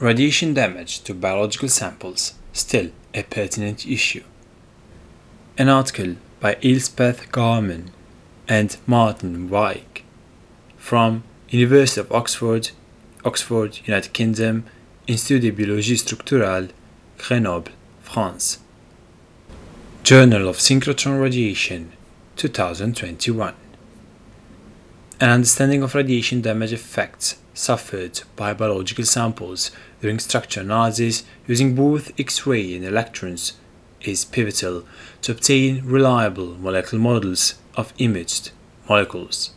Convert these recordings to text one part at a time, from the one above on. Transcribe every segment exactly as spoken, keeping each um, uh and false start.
Radiation damage to biological samples, still a pertinent issue. An article by Elspeth Garman and Martin Weik from University of Oxford, Oxford, United Kingdom, Institut de Biologie Structurale, Grenoble, France. Journal of Synchrotron Radiation, two thousand twenty-one. An understanding of radiation damage effects suffered by biological samples during structure analysis using both X-ray and electrons is pivotal to obtain reliable molecular models of imaged molecules.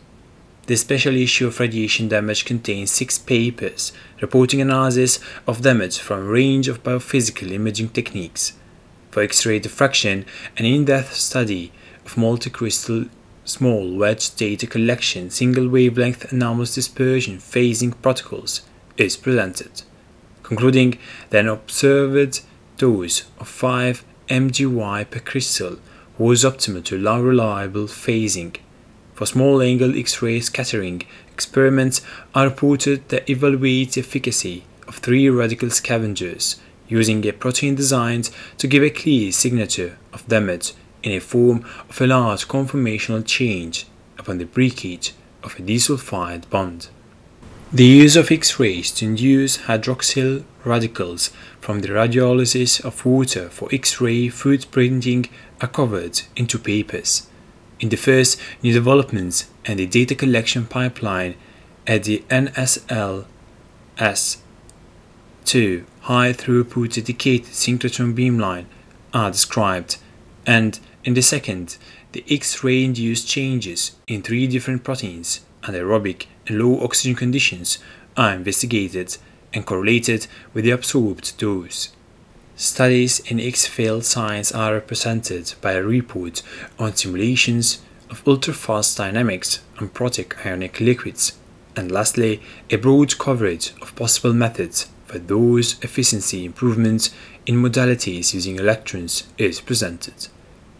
This special issue of radiation damage contains six papers reporting analysis of damage from a range of biophysical imaging techniques. For X-ray diffraction, an in-depth study of multicrystal small wedge data collection, single-wavelength anomalous dispersion phasing protocols is presented, concluding that an observed dose of five M G Y per crystal was optimal to allow reliable phasing. For small-angle X-ray scattering, experiments are reported that evaluate the efficacy of three radical scavengers using a protein designed to give a clear signature of damage in a form of a large conformational change upon the breakage of a disulfide bond. The use of X-rays to induce hydroxyl radicals from the radiolysis of water for X-ray footprinting are covered in two papers. In the first, new developments and the data collection pipeline at the N S L S two high-throughput dedicated synchrotron beamline are described, and in the second, the X-ray induced changes in three different proteins under aerobic and low oxygen conditions are investigated and correlated with the absorbed dose. Studies in X F E L science are represented by a report on simulations of ultrafast dynamics on protic ionic liquids, and lastly, a broad coverage of possible methods for dose efficiency improvements in modalities using electrons is presented.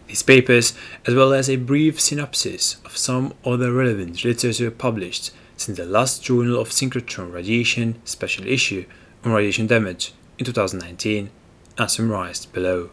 These papers, as well as a brief synopsis of some other relevant literature published since the last Journal of Synchrotron Radiation special issue on radiation damage in two thousand nineteen, are summarized below.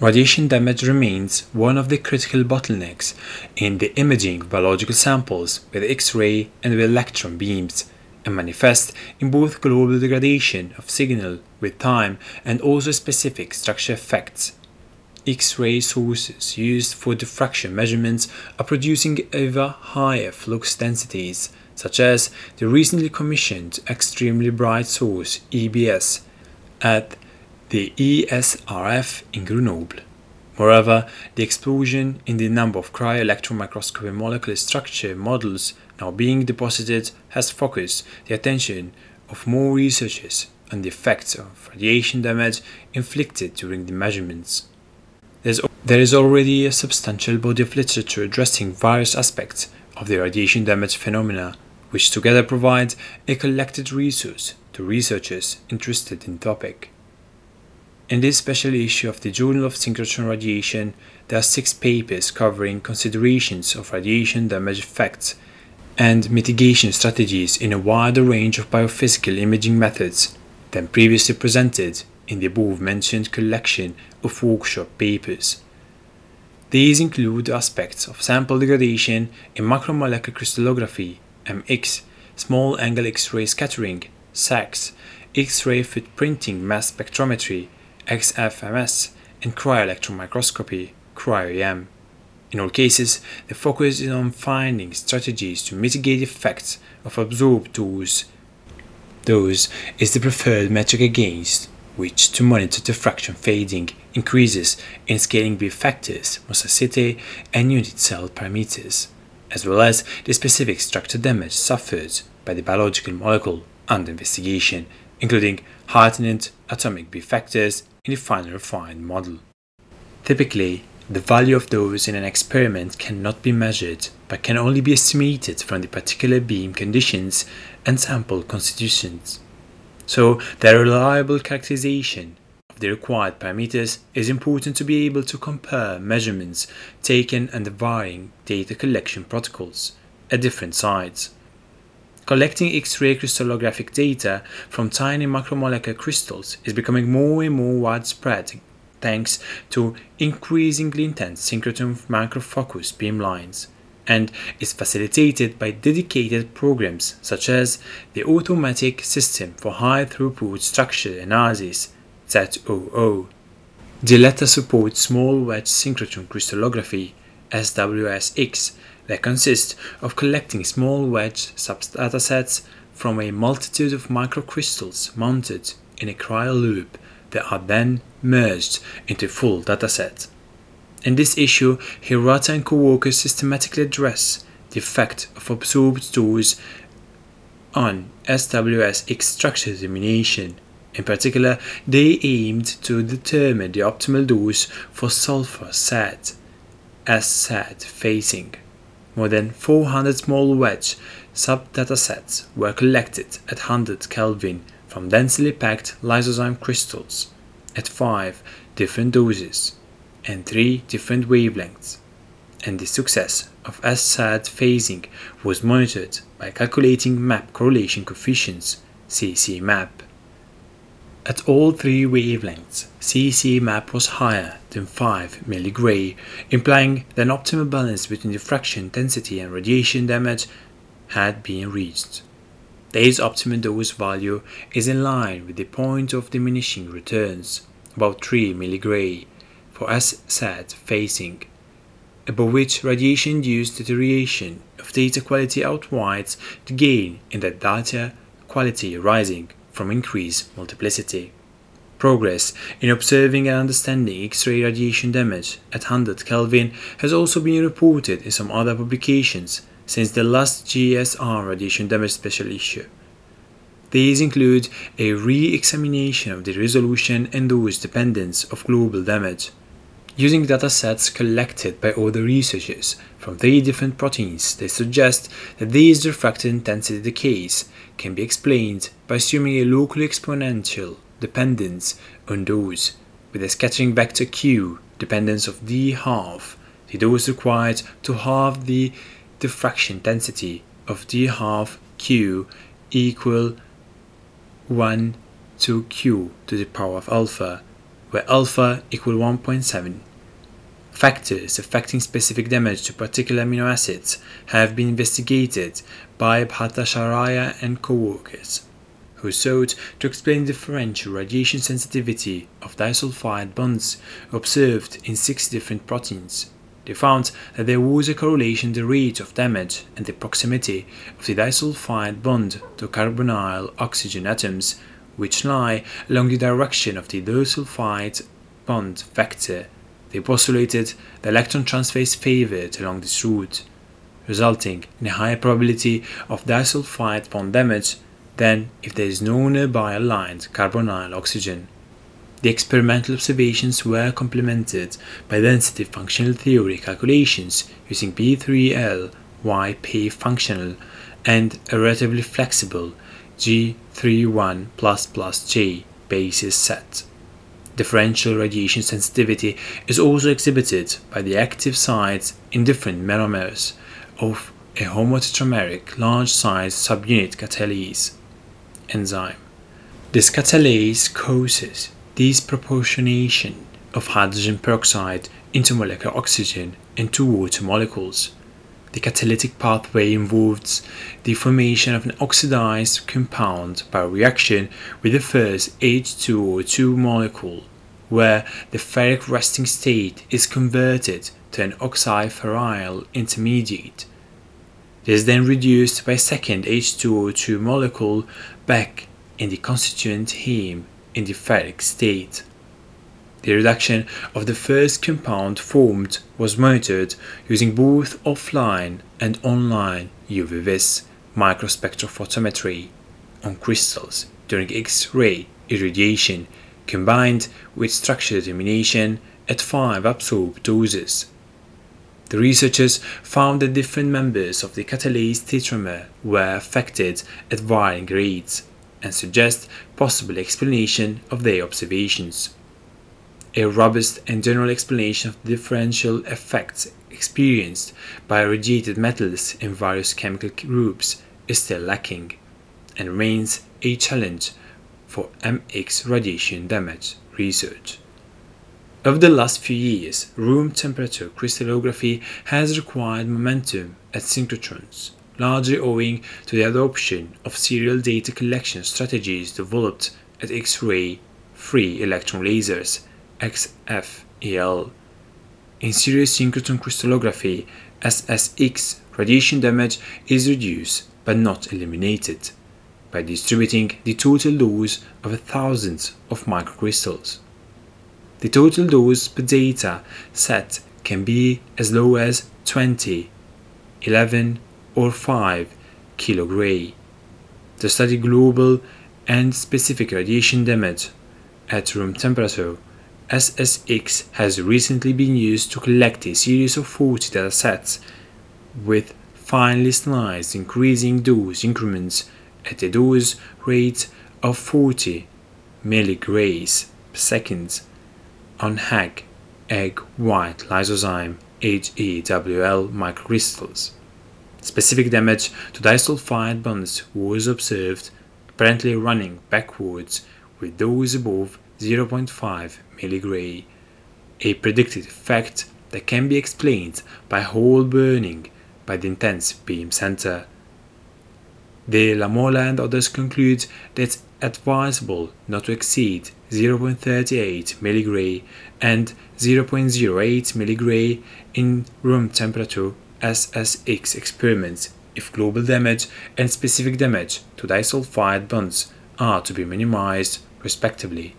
Radiation damage remains one of the critical bottlenecks in the imaging of biological samples with X-ray and with electron beams, and manifest in both global degradation of signal with time and also specific structure effects. X-ray sources used for diffraction measurements are producing ever higher flux densities, such as the recently commissioned extremely bright source E B S at the E S R F in Grenoble. Moreover, the explosion in the number of cryo-electron microscopy molecular structure models now being deposited has focused the attention of more researchers on the effects of radiation damage inflicted during the measurements. There's, there is already a substantial body of literature addressing various aspects of the radiation damage phenomena, which together provide a collected resource to researchers interested in the topic. In this special issue of the Journal of Synchrotron Radiation, there are six papers covering considerations of radiation damage effects and mitigation strategies in a wider range of biophysical imaging methods than previously presented in the above-mentioned collection of workshop papers. These include aspects of sample degradation in macromolecular crystallography, M X, small-angle X-ray scattering, SAXS, X-ray footprinting mass spectrometry, X f M S, and cryo-electron microscopy, cryo E M. In all cases, the focus is on finding strategies to mitigate the effects of absorbed dose. Dose is the preferred metric against which to monitor diffraction fading, increases in scaling B factors, mosaicity, and unit cell parameters, as well as the specific structure damage suffered by the biological molecule under investigation, including heightened atomic B factors in the final refined model. Typically, the value of dose in an experiment cannot be measured, but can only be estimated from the particular beam conditions and sample constitutions. So, the reliable characterization of the required parameters, it is important to be able to compare measurements taken and the varying data collection protocols at different sites. Collecting X-ray crystallographic data from tiny macromolecular crystals is becoming more and more widespread thanks to increasingly intense synchrotron microfocus beamlines, and is facilitated by dedicated programs such as the Automatic System for High Throughput Structure Analysis (Z O O). The latter supports small wedge synchrotron crystallography (S W S X) that consists of collecting small wedge subdatasets from a multitude of microcrystals mounted in a cryo loop that are then merged into a full dataset. In this issue, Hirata and co-workers systematically address the effect of absorbed stores on S W S X structure determination. In particular, they aimed to determine the optimal dose for sulfur S A D, S S A D phasing. More than four hundred small wedge subdatasets were collected at one hundred Kelvin from densely packed lysozyme crystals at five different doses and three different wavelengths, and the success of S S A D phasing was monitored by calculating map correlation coefficients C C map. At all three wavelengths, C C map was higher than five milligray, implying that an optimal balance between diffraction intensity and radiation damage had been reached. This optimal dose value is in line with the point of diminishing returns, about three milligray, for S S A D phasing, above which radiation-induced deterioration of data quality outweighs the gain in that data quality arising from increased multiplicity. Progress in observing and understanding X-ray radiation damage at one hundred Kelvin has also been reported in some other publications since the last G S R radiation damage special issue. These include a re-examination of the resolution and dose dependence of global damage, using datasets collected by other researchers from three different proteins. They suggest that these diffractive intensity decays can be explained by assuming a local exponential dependence on dose, with a scattering vector Q dependence of d half, the dose required to halve the diffraction intensity of d half Q equal one to Q to the power of alpha, where alpha equal one point seven. Factors affecting specific damage to particular amino acids have been investigated by Bhattacharya and co-workers, who sought to explain differential radiation sensitivity of disulfide bonds observed in six different proteins. They found that there was a correlation in the rate of damage and the proximity of the disulfide bond to carbonyl oxygen atoms, which lie along the direction of the disulfide bond vector. They postulated the electron transfer is favored along this route, resulting in a higher probability of disulfide bond damage than if there is no nearby aligned carbonyl oxygen. The experimental observations were complemented by density functional theory calculations using B three L Y P functional and a relatively flexible G thirty-one plus plus G basis set. Differential radiation sensitivity is also exhibited by the active sites in different monomers of a homotetrameric large-sized subunit catalase enzyme. This catalase causes disproportionation of hydrogen peroxide into molecular oxygen and two water molecules. The catalytic pathway involves the formation of an oxidized compound by reaction with the first H two O two molecule, where the ferric resting state is converted to an oxyferryl intermediate. This is then reduced by a second H two O two molecule back in the constituent heme in the ferric state. The reduction of the first compound formed was monitored using both offline and online U V vis microspectrophotometry on crystals during X-ray irradiation combined with structure determination at five absorbed doses. The researchers found that different members of the catalase tetramer were affected at varying rates and suggest possible explanation of their observations. a robust and general explanation of the differential effects experienced by radiated metals in various chemical groups is still lacking and remains a challenge for M X radiation damage research. Over the last few years, room temperature crystallography has required momentum at synchrotrons, largely owing to the adoption of serial data collection strategies developed at X-ray free electron lasers X F E L. In serious synchrotron crystallography, S S X radiation damage is reduced but not eliminated by distributing the total dose over thousands of microcrystals. The total dose per data set can be as low as twenty, eleven or five kilogray. To study global and specific radiation damage at room temperature, S S X has recently been used to collect a series of forty datasets with finely sliced increasing dose increments at a dose rate of forty milligrays per second on H E W L egg white lysozyme H E W L microcrystals. Specific damage to disulfide bonds was observed, apparently running backwards with those above zero point five milligray, a predicted effect that can be explained by hole burning by the intense beam center. De La Mola and others conclude that it's advisable not to exceed zero point three eight milligray and zero point zero eight milligray in room temperature S S X experiments if global damage and specific damage to disulfide bonds are to be minimized, respectively.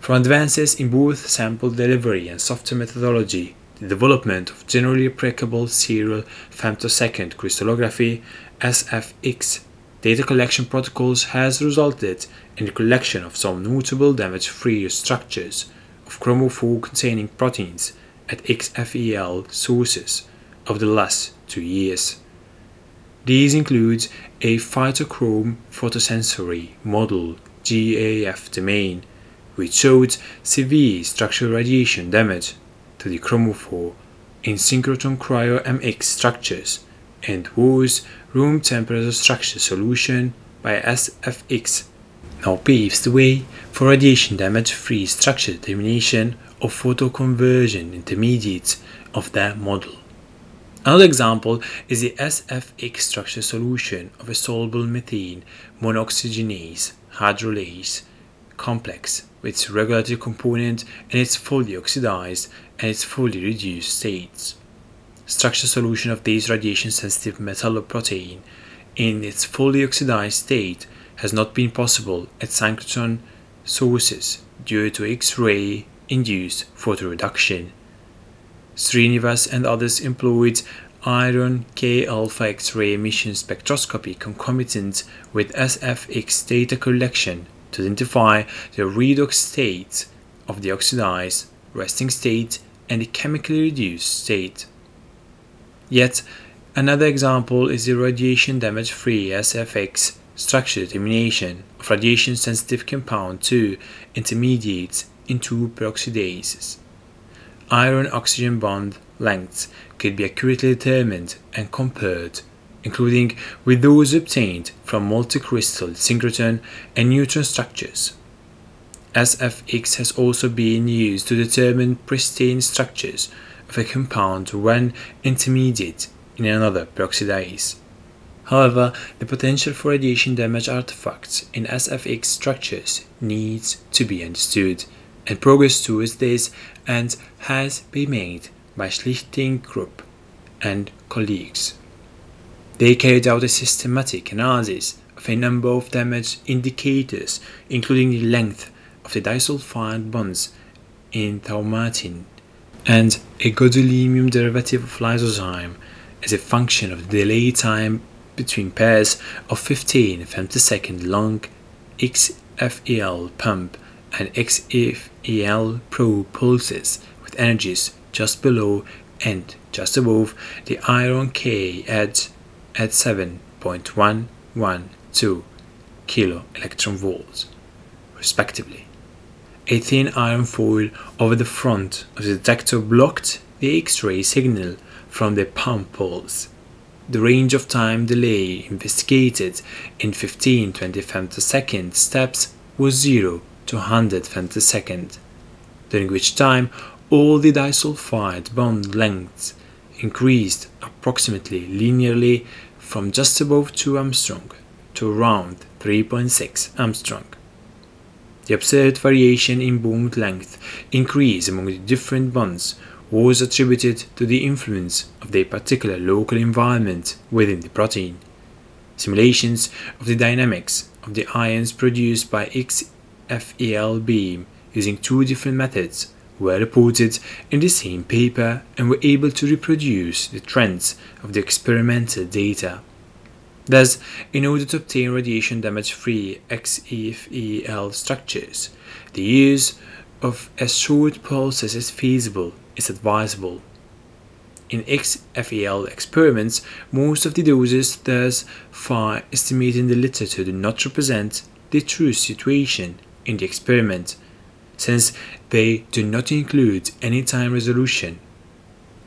From advances in both sample delivery and software methodology, the development of generally applicable serial femtosecond crystallography S F X data collection protocols has resulted in the collection of some notable damage-free structures of chromophore-containing proteins at X F E L sources over the last two years. These include a phytochrome photosensory model G A F domain, which showed severe structural radiation damage to the chromophore in synchrotron cryo-M X structures and was room temperature structure solution by S F X now paves the way for radiation damage-free structure determination of photoconversion intermediates of that model. Another example is the S F X structure solution of a soluble methane monooxygenase hydrolase complex with its regulatory component in its fully oxidized and its fully reduced states. Structure solution of this radiation-sensitive metalloprotein in its fully oxidized state has not been possible at synchrotron sources due to X-ray-induced photoreduction. Srinivas and others employed iron K alpha X-ray emission spectroscopy concomitant with S F X data collection to identify the redox state of the oxidized, resting state and the chemically reduced state. Yet another example is the radiation damage-free S F X structure determination of radiation-sensitive compound two intermediates in two peroxidases. Iron-oxygen bond lengths could be accurately determined and compared, including with those obtained from multicrystal synchrotron and neutron structures. S F X has also been used to determine pristine structures of a compound when intermediate in another peroxidase. However, the potential for radiation damage artifacts in S F X structures needs to be understood, and progress towards this and has been made by Schlichting group and colleagues. They carried out a systematic analysis of a number of damage indicators, including the length of the disulfide bonds in thaumatin and a gadolinium derivative of lysozyme as a function of the delay time between pairs of fifteen femtosecond long X F E L pump and X F E L probe pulses with energies just below and just above the iron K edge at seven point one one two kilo electron volts, respectively. A thin iron foil over the front of the detector blocked the X-ray signal from the pump pulse. The range of time delay investigated in fifteen to twenty femtosecond steps was zero to one hundred femtosecond, during which time all the disulfide bond lengths increased approximately linearly from just above two Armstrong to around three point six Armstrong. The observed variation in bond length increase among the different bonds was attributed to the influence of their particular local environment within the protein. Simulations of the dynamics of the ions produced by X F E L beam using two different methods were reported in the same paper and were able to reproduce the trends of the experimental data. Thus, in order to obtain radiation damage-free X F E L structures, the use of a short process is feasible, is advisable. In X F E L experiments, most of the doses thus far estimated in the literature do not represent the true situation in the experiment, since they do not include any time resolution.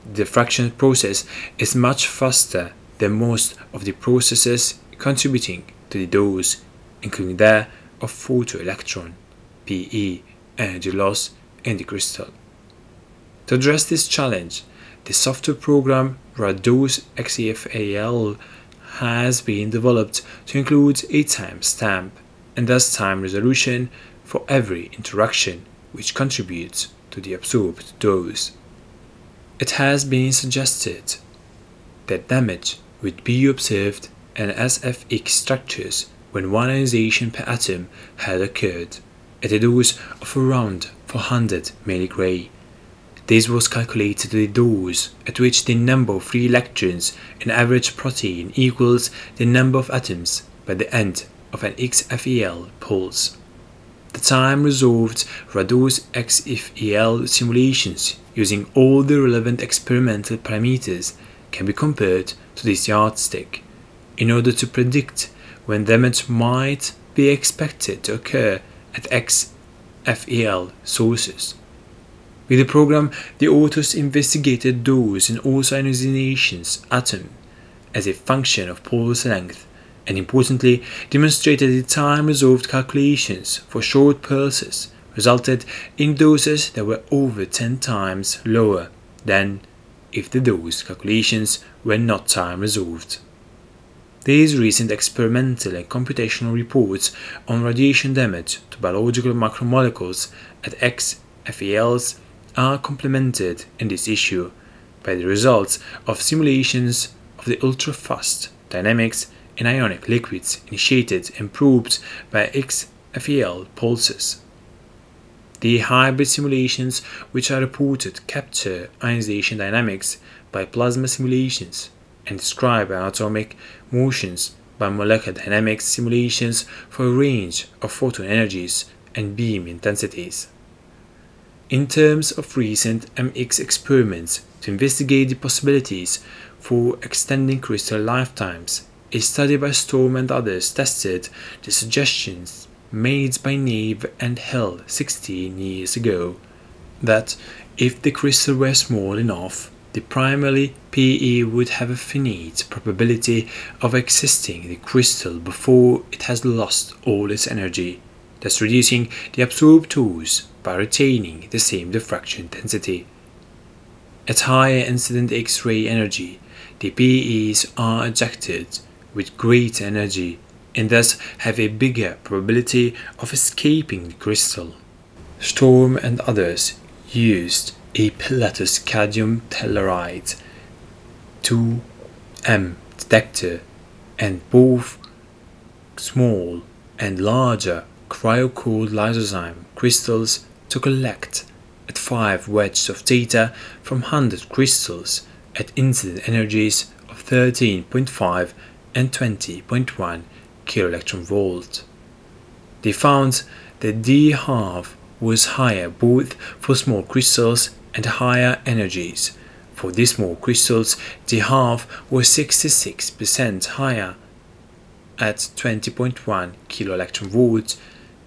The diffraction process is much faster than most of the processes contributing to the dose, including that of photoelectron, P E, energy loss in the crystal. To address this challenge, the software program RADDOSE-X F E L has been developed to include a timestamp and thus time resolution for every interaction which contributes to the absorbed dose. It has been suggested that damage would be observed in S F X structures when one ionization per atom had occurred at a dose of around four hundred milligray. This was calculated to the dose at which the number of free electrons in average protein equals the number of atoms by the end of an X F E L pulse. The time-resolved RADDOSE-X F E L simulations using all the relevant experimental parameters can be compared to this yardstick in order to predict when damage might be expected to occur at X F E L sources. With the program, the authors investigated dose and also ionizations atom as a function of pulse length, and importantly demonstrated the time-resolved calculations for short pulses resulted in doses that were over ten times lower than if the dose calculations were not time-resolved. These recent experimental and computational reports on radiation damage to biological macromolecules at X F E Ls are complemented in this issue by the results of simulations of the ultra-fast dynamics in ionic liquids initiated and probed by X F E L pulses. The hybrid simulations which are reported capture ionization dynamics by plasma simulations and describe anatomic motions by molecular dynamics simulations for a range of photon energies and beam intensities. In terms of recent M X experiments to investigate the possibilities for extending crystal lifetimes, a study by Storm and others tested the suggestions made by Neve and Hill sixteen years ago that if the crystal were small enough, the primary P E would have a finite probability of existing in the crystal before it has lost all its energy, thus reducing the absorbed dose by retaining the same diffraction density. At higher incident X-ray energy, the P Es are ejected with greater energy and thus have a bigger probability of escaping the crystal. Storm and others used a Pilatus cadmium telluride two M detector and both small and larger cryo-cooled lysozyme crystals to collect at five wedges of data from one hundred crystals at incident energies of thirteen point five and twenty point one kiloelectron volt. They found that D half was higher both for small crystals and higher energies. For these small crystals, D half was sixty-six percent higher at twenty point one kiloelectron volts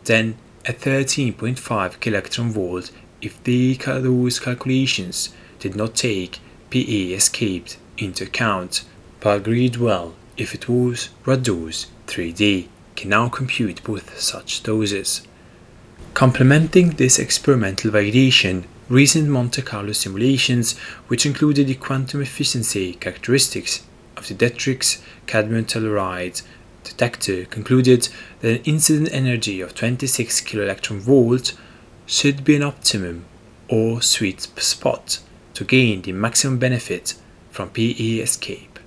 than at thirteen point five kiloelectron volt if those calculations did not take P A escaped into account, but agreed well if it was RADDOSE three D can now compute both such doses. Complementing this experimental validation, recent Monte Carlo simulations, which included the quantum efficiency characteristics of the Detrix cadmium telluride detector, concluded that an incident energy of twenty-six kiloelectron volt should be an optimum or sweet spot to gain the maximum benefit from P E escape.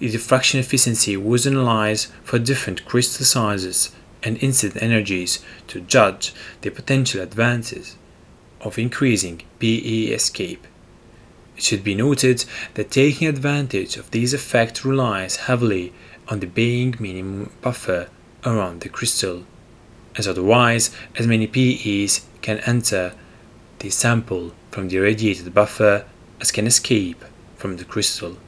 The diffraction efficiency was analyzed for different crystal sizes and incident energies to judge the potential advances of increasing P E escape. It should be noted that taking advantage of these effects relies heavily on the Bayesian minimum buffer around the crystal, as otherwise as many P Es can enter the sample from the irradiated buffer as can escape from the crystal.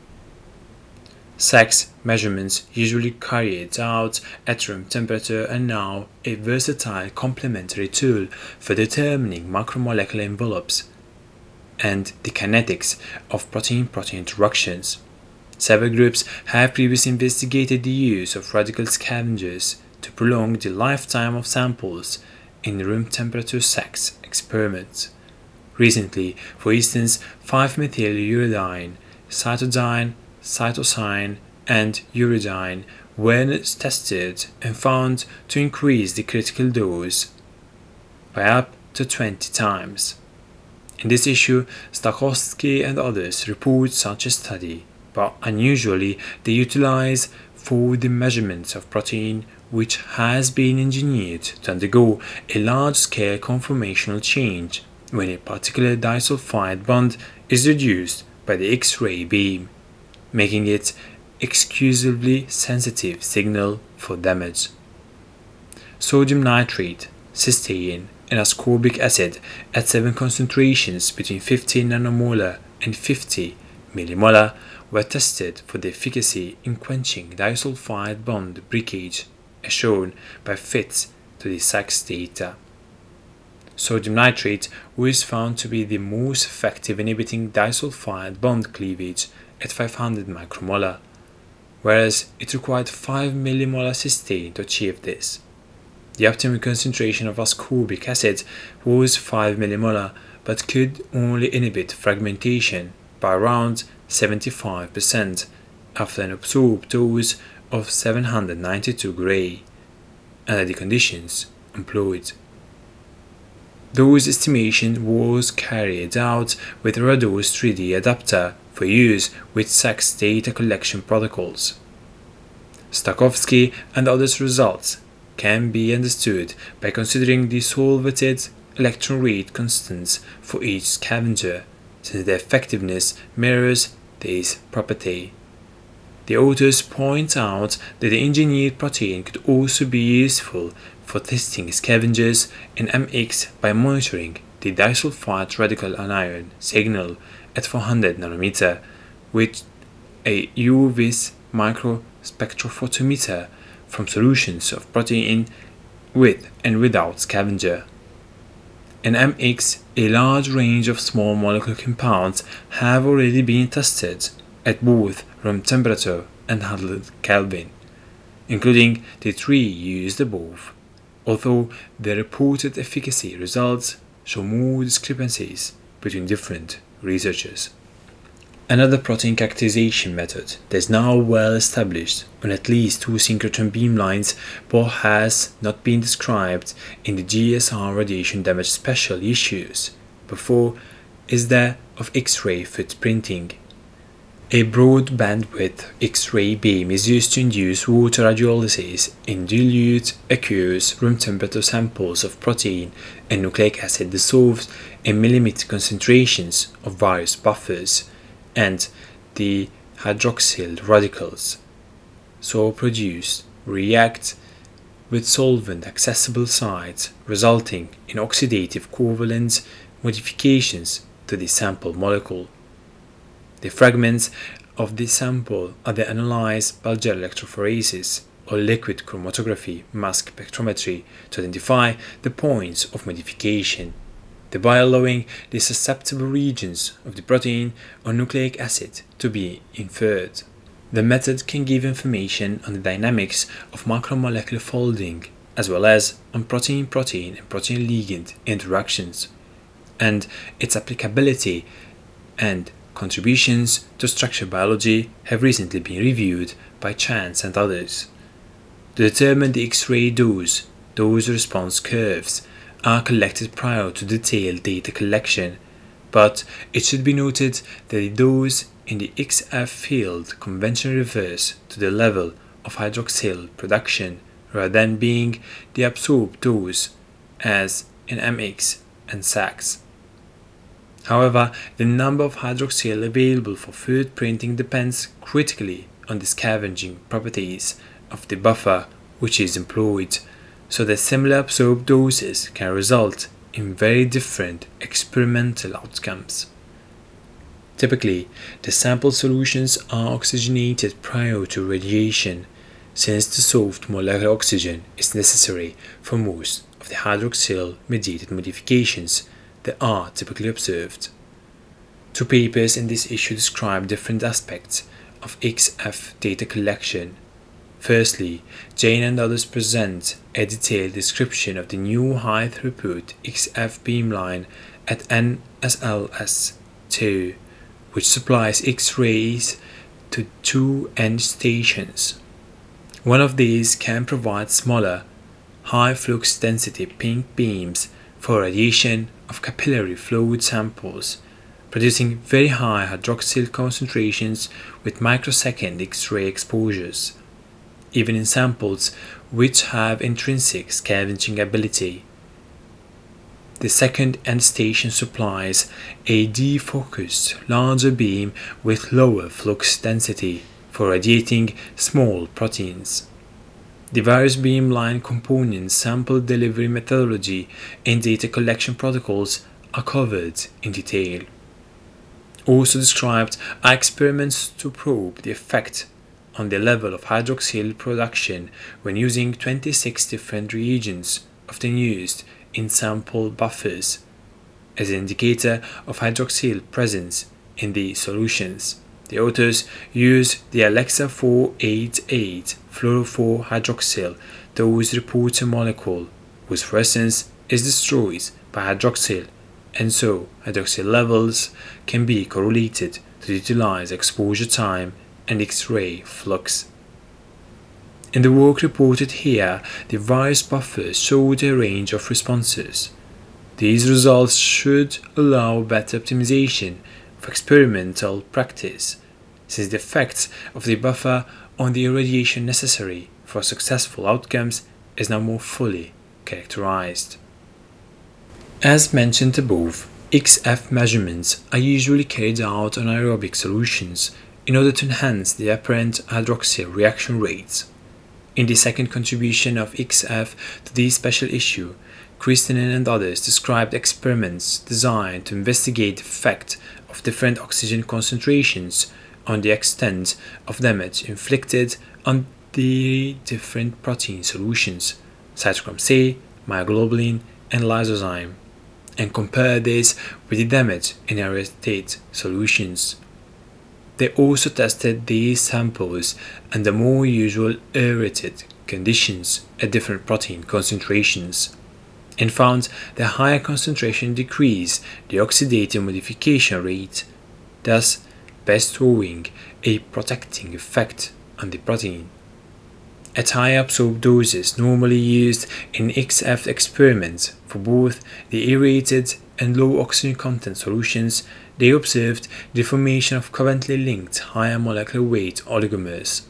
SAXS measurements usually carried out at room temperature are now a versatile complementary tool for determining macromolecular envelopes and the kinetics of protein-protein interactions. Several groups have previously investigated the use of radical scavengers to prolong the lifetime of samples in room temperature SAXS experiments. Recently, for instance, five-methyluridine, cytidine, cytosine, and uridine were tested and found to increase the critical dose by up to twenty times. In this issue, Stakowski and others report such a study, but unusually they utilize for the measurements of protein which has been engineered to undergo a large-scale conformational change when a particular disulfide bond is reduced by the X-ray beam, making it exclusively sensitive signal for damage. Sodium nitrate, cysteine, and ascorbic acid at seven concentrations between fifteen nanomolar and fifty millimolar were tested for the efficacy in quenching disulfide bond breakage, as shown by fits to the SAXS data. Sodium nitrate was found to be the most effective inhibiting disulfide bond cleavage at five hundred micromolar, whereas it required five millimolar cysteine to achieve this. The optimum concentration of ascorbic acid was five millimolar, but could only inhibit fragmentation by around seventy-five percent after an absorbed dose of seven hundred ninety-two gray under the conditions employed. Dose estimation was carried out with RADDOSE three D adapter for use with SAXS data collection protocols. Stakowski and others' results can be understood by considering the solvented electron rate constants for each scavenger, since their effectiveness mirrors this property. The authors point out that the engineered protein could also be useful for testing scavengers in M X by monitoring the disulfide radical anion signal at four hundred nanometer with a U V microspectrophotometer from solutions of protein with and without scavenger. In M X, a large range of small molecule compounds have already been tested at both room temperature and one hundred Kelvin, including the three used above, although the reported efficacy results show more discrepancies between different researchers. Another protein characterization method that is now well established on at least two synchrotron beamlines but has not been described in the G S R radiation damage special issues before is that of X-ray footprinting. A broad bandwidth X-ray beam is used to induce water radiolysis in dilute, aqueous, room temperature samples of protein and nucleic acid dissolved in millimeter concentrations of various buffers and the hydroxyl radicals, so produced react with solvent accessible sites, resulting in oxidative covalent modifications to the sample molecule. The fragments of the sample are then analyzed by gel electrophoresis or liquid chromatography mass spectrometry to identify the points of modification, thereby allowing the susceptible regions of the protein or nucleic acid to be inferred. The method can give information on the dynamics of macromolecular folding, as well as on protein-protein and protein-ligand interactions, and its applicability and contributions to structure biology have recently been reviewed by Chance and others. To determine the X-ray dose, dose response curves are collected prior to detailed data collection, but it should be noted that the dose in the X F field conventionally refers to the level of hydroxyl production rather than being the absorbed dose as in M X and SAXS. However, the number of hydroxyl available for food printing depends critically on the scavenging properties of the buffer which is employed, so that similar absorbed doses can result in very different experimental outcomes. Typically, the sample solutions are oxygenated prior to radiation, since dissolved molecular oxygen is necessary for most of the hydroxyl-mediated modifications that are typically observed. Two papers in this issue describe different aspects of X F data collection. Firstly, Jane and others present a detailed description of the new high-throughput X F beamline at N S L S two, which supplies X-rays to two end stations. One of these can provide smaller, high-flux density pink beams for radiation of capillary fluid samples, producing very high hydroxyl concentrations with microsecond X-ray exposures, even in samples which have intrinsic scavenging ability. The second end station supplies a defocused, larger beam with lower flux density for radiating small proteins. The various beamline components, sample delivery methodology, and data collection protocols are covered in detail. Also described are experiments to probe the effect on the level of hydroxyl production when using twenty-six different reagents often used in sample buffers as an indicator of hydroxyl presence in the solutions. The authors use the Alexa four eighty-eight fluorophore-hydroxyl dose reporter molecule, whose fluorescence is destroyed by hydroxyl, and so hydroxyl levels can be correlated to utilize exposure time and X-ray flux. In the work reported here, the various buffers showed a range of responses. These results should allow better optimization of experimental practice, since the effects of the buffer on the irradiation necessary for successful outcomes is now more fully characterized. As mentioned above, X F measurements are usually carried out on aerobic solutions in order to enhance the apparent hydroxyl reaction rates. In the second contribution of X F to this special issue, Christinen and others described experiments designed to investigate the effect of different oxygen concentrations on the extent of damage inflicted on the different protein solutions, cytochrome C, myoglobin, and lysozyme, and compare this with the damage in aerated solutions. They also tested these samples under more usual aerated conditions at different protein concentrations, and found the higher concentration decreased the oxidative modification rate, thus bestowing a protecting effect on the protein. At higher absorbed doses normally used in X F experiments for both the aerated and low oxygen content solutions, they observed the formation of covalently linked higher molecular weight oligomers.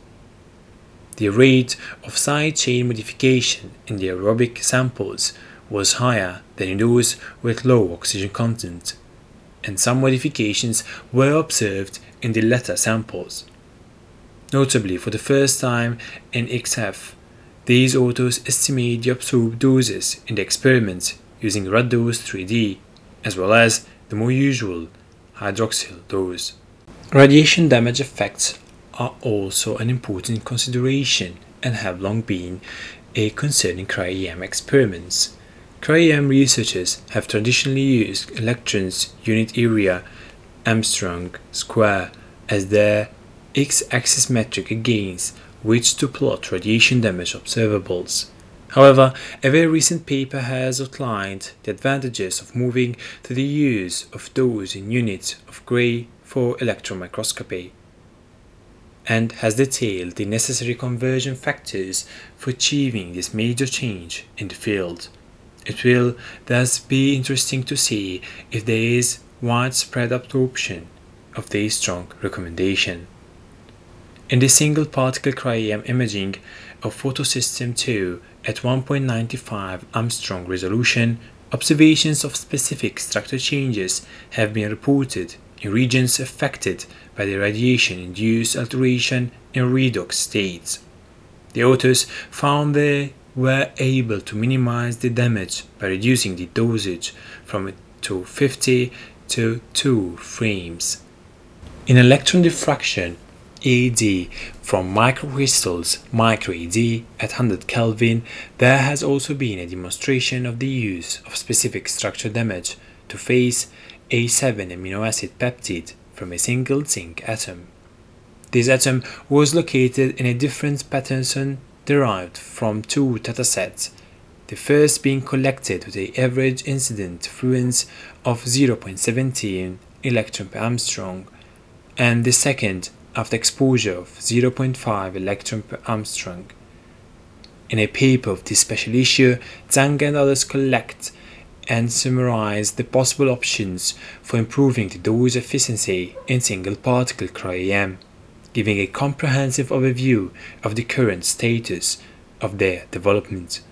The rate of side chain modification in the aerobic samples was higher than in those with low oxygen content, and some modifications were observed in the latter samples. Notably, for the first time in X F, these authors estimate the absorbed doses in the experiments using RADDOSE three D, as well as the more usual hydroxyl dose. Radiation damage effects are also an important consideration and have long been a concern in cryo-E M experiments. Cryo-E M researchers have traditionally used electrons unit area Armstrong square as their x-axis metric against which to plot radiation damage observables. However, a very recent paper has outlined the advantages of moving to the use of those in units of gray for electron microscopy, and has detailed the necessary conversion factors for achieving this major change in the field. It will thus be interesting to see if there is widespread adoption of this strong recommendation. In the single particle cryo-E M imaging of photosystem two at one point nine five Armstrong resolution, observations of specific structure changes have been reported in regions affected by the radiation-induced alteration in redox states. The authors found they were able to minimize the damage by reducing the dosage from two hundred fifty to two frames. In electron diffraction, E D from microcrystals micro E D at one hundred Kelvin, there has also been a demonstration of the use of specific structure damage to phase a seven amino acid peptide from a single zinc atom. This atom was located in a different pattern derived from two datasets, the first being collected with an average incident fluence of zero point one seven electron per Armstrong, and the second after exposure of zero point five electron per Armstrong. In a paper of this special issue, Zhang and others collect and summarize the possible options for improving the dose efficiency in single particle cryo-E M, giving a comprehensive overview of the current status of their development.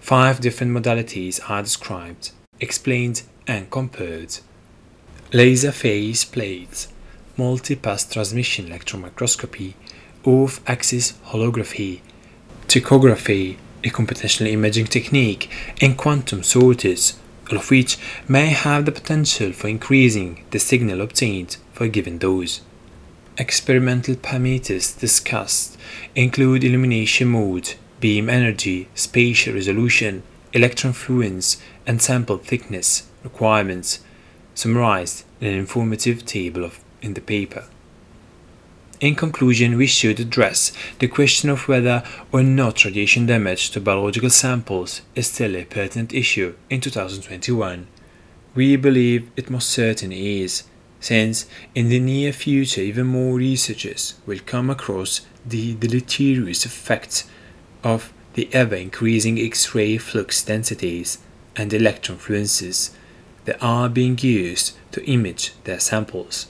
Five different modalities are described, explained and compared: laser phase plates, multi-pass transmission electron microscopy, off-axis holography, trichography, a computational imaging technique, and quantum sorters, all of which may have the potential for increasing the signal obtained for a given dose. Experimental parameters discussed include illumination mode, beam energy, spatial resolution, electron fluence, and sample thickness requirements, summarized in an informative table of, in the paper. In conclusion, we should address the question of whether or not radiation damage to biological samples is still a pertinent issue in two thousand twenty-one. We believe it most certainly is, since in the near future even more researchers will come across the deleterious effects of the ever-increasing X-ray flux densities and electron fluences that are being used to image their samples.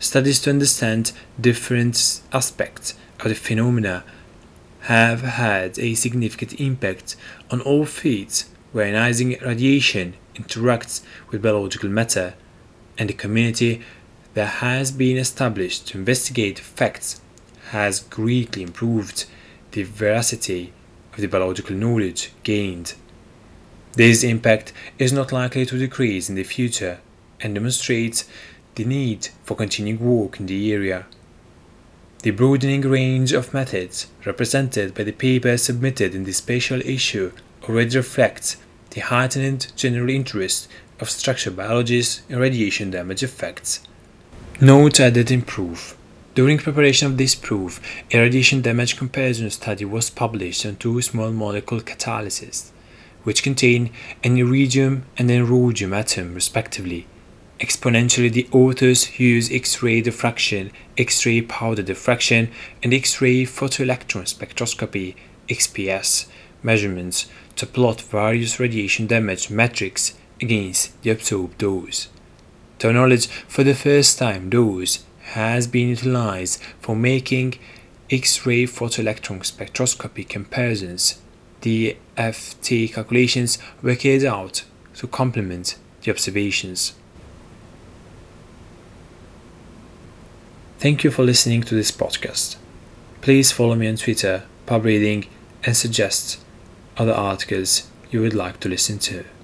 Studies to understand different aspects of the phenomena have had a significant impact on all fields where ionizing radiation interacts with biological matter, and the community that has been established to investigate facts has greatly improved the veracity of the biological knowledge gained. This impact is not likely to decrease in the future and demonstrates the need for continuing work in the area. The broadening range of methods represented by the paper submitted in this special issue already reflects the heightened general interest of structural biologists in radiation damage effects. Note added in proof. During preparation of this proof, a radiation damage comparison study was published on two small molecule catalyses, which contain an iridium and an rhodium atom respectively. Exponentially, the authors use X-ray diffraction, X-ray powder diffraction, and X-ray photoelectron spectroscopy X P S measurements to plot various radiation damage metrics against the absorbed dose. To our knowledge, for the first time, dose has been utilized for making X-ray photoelectron spectroscopy comparisons. The F T calculations were carried out to complement the observations. Thank you for listening to this podcast. Please follow me on Twitter, pub reading, and suggest other articles you would like to listen to.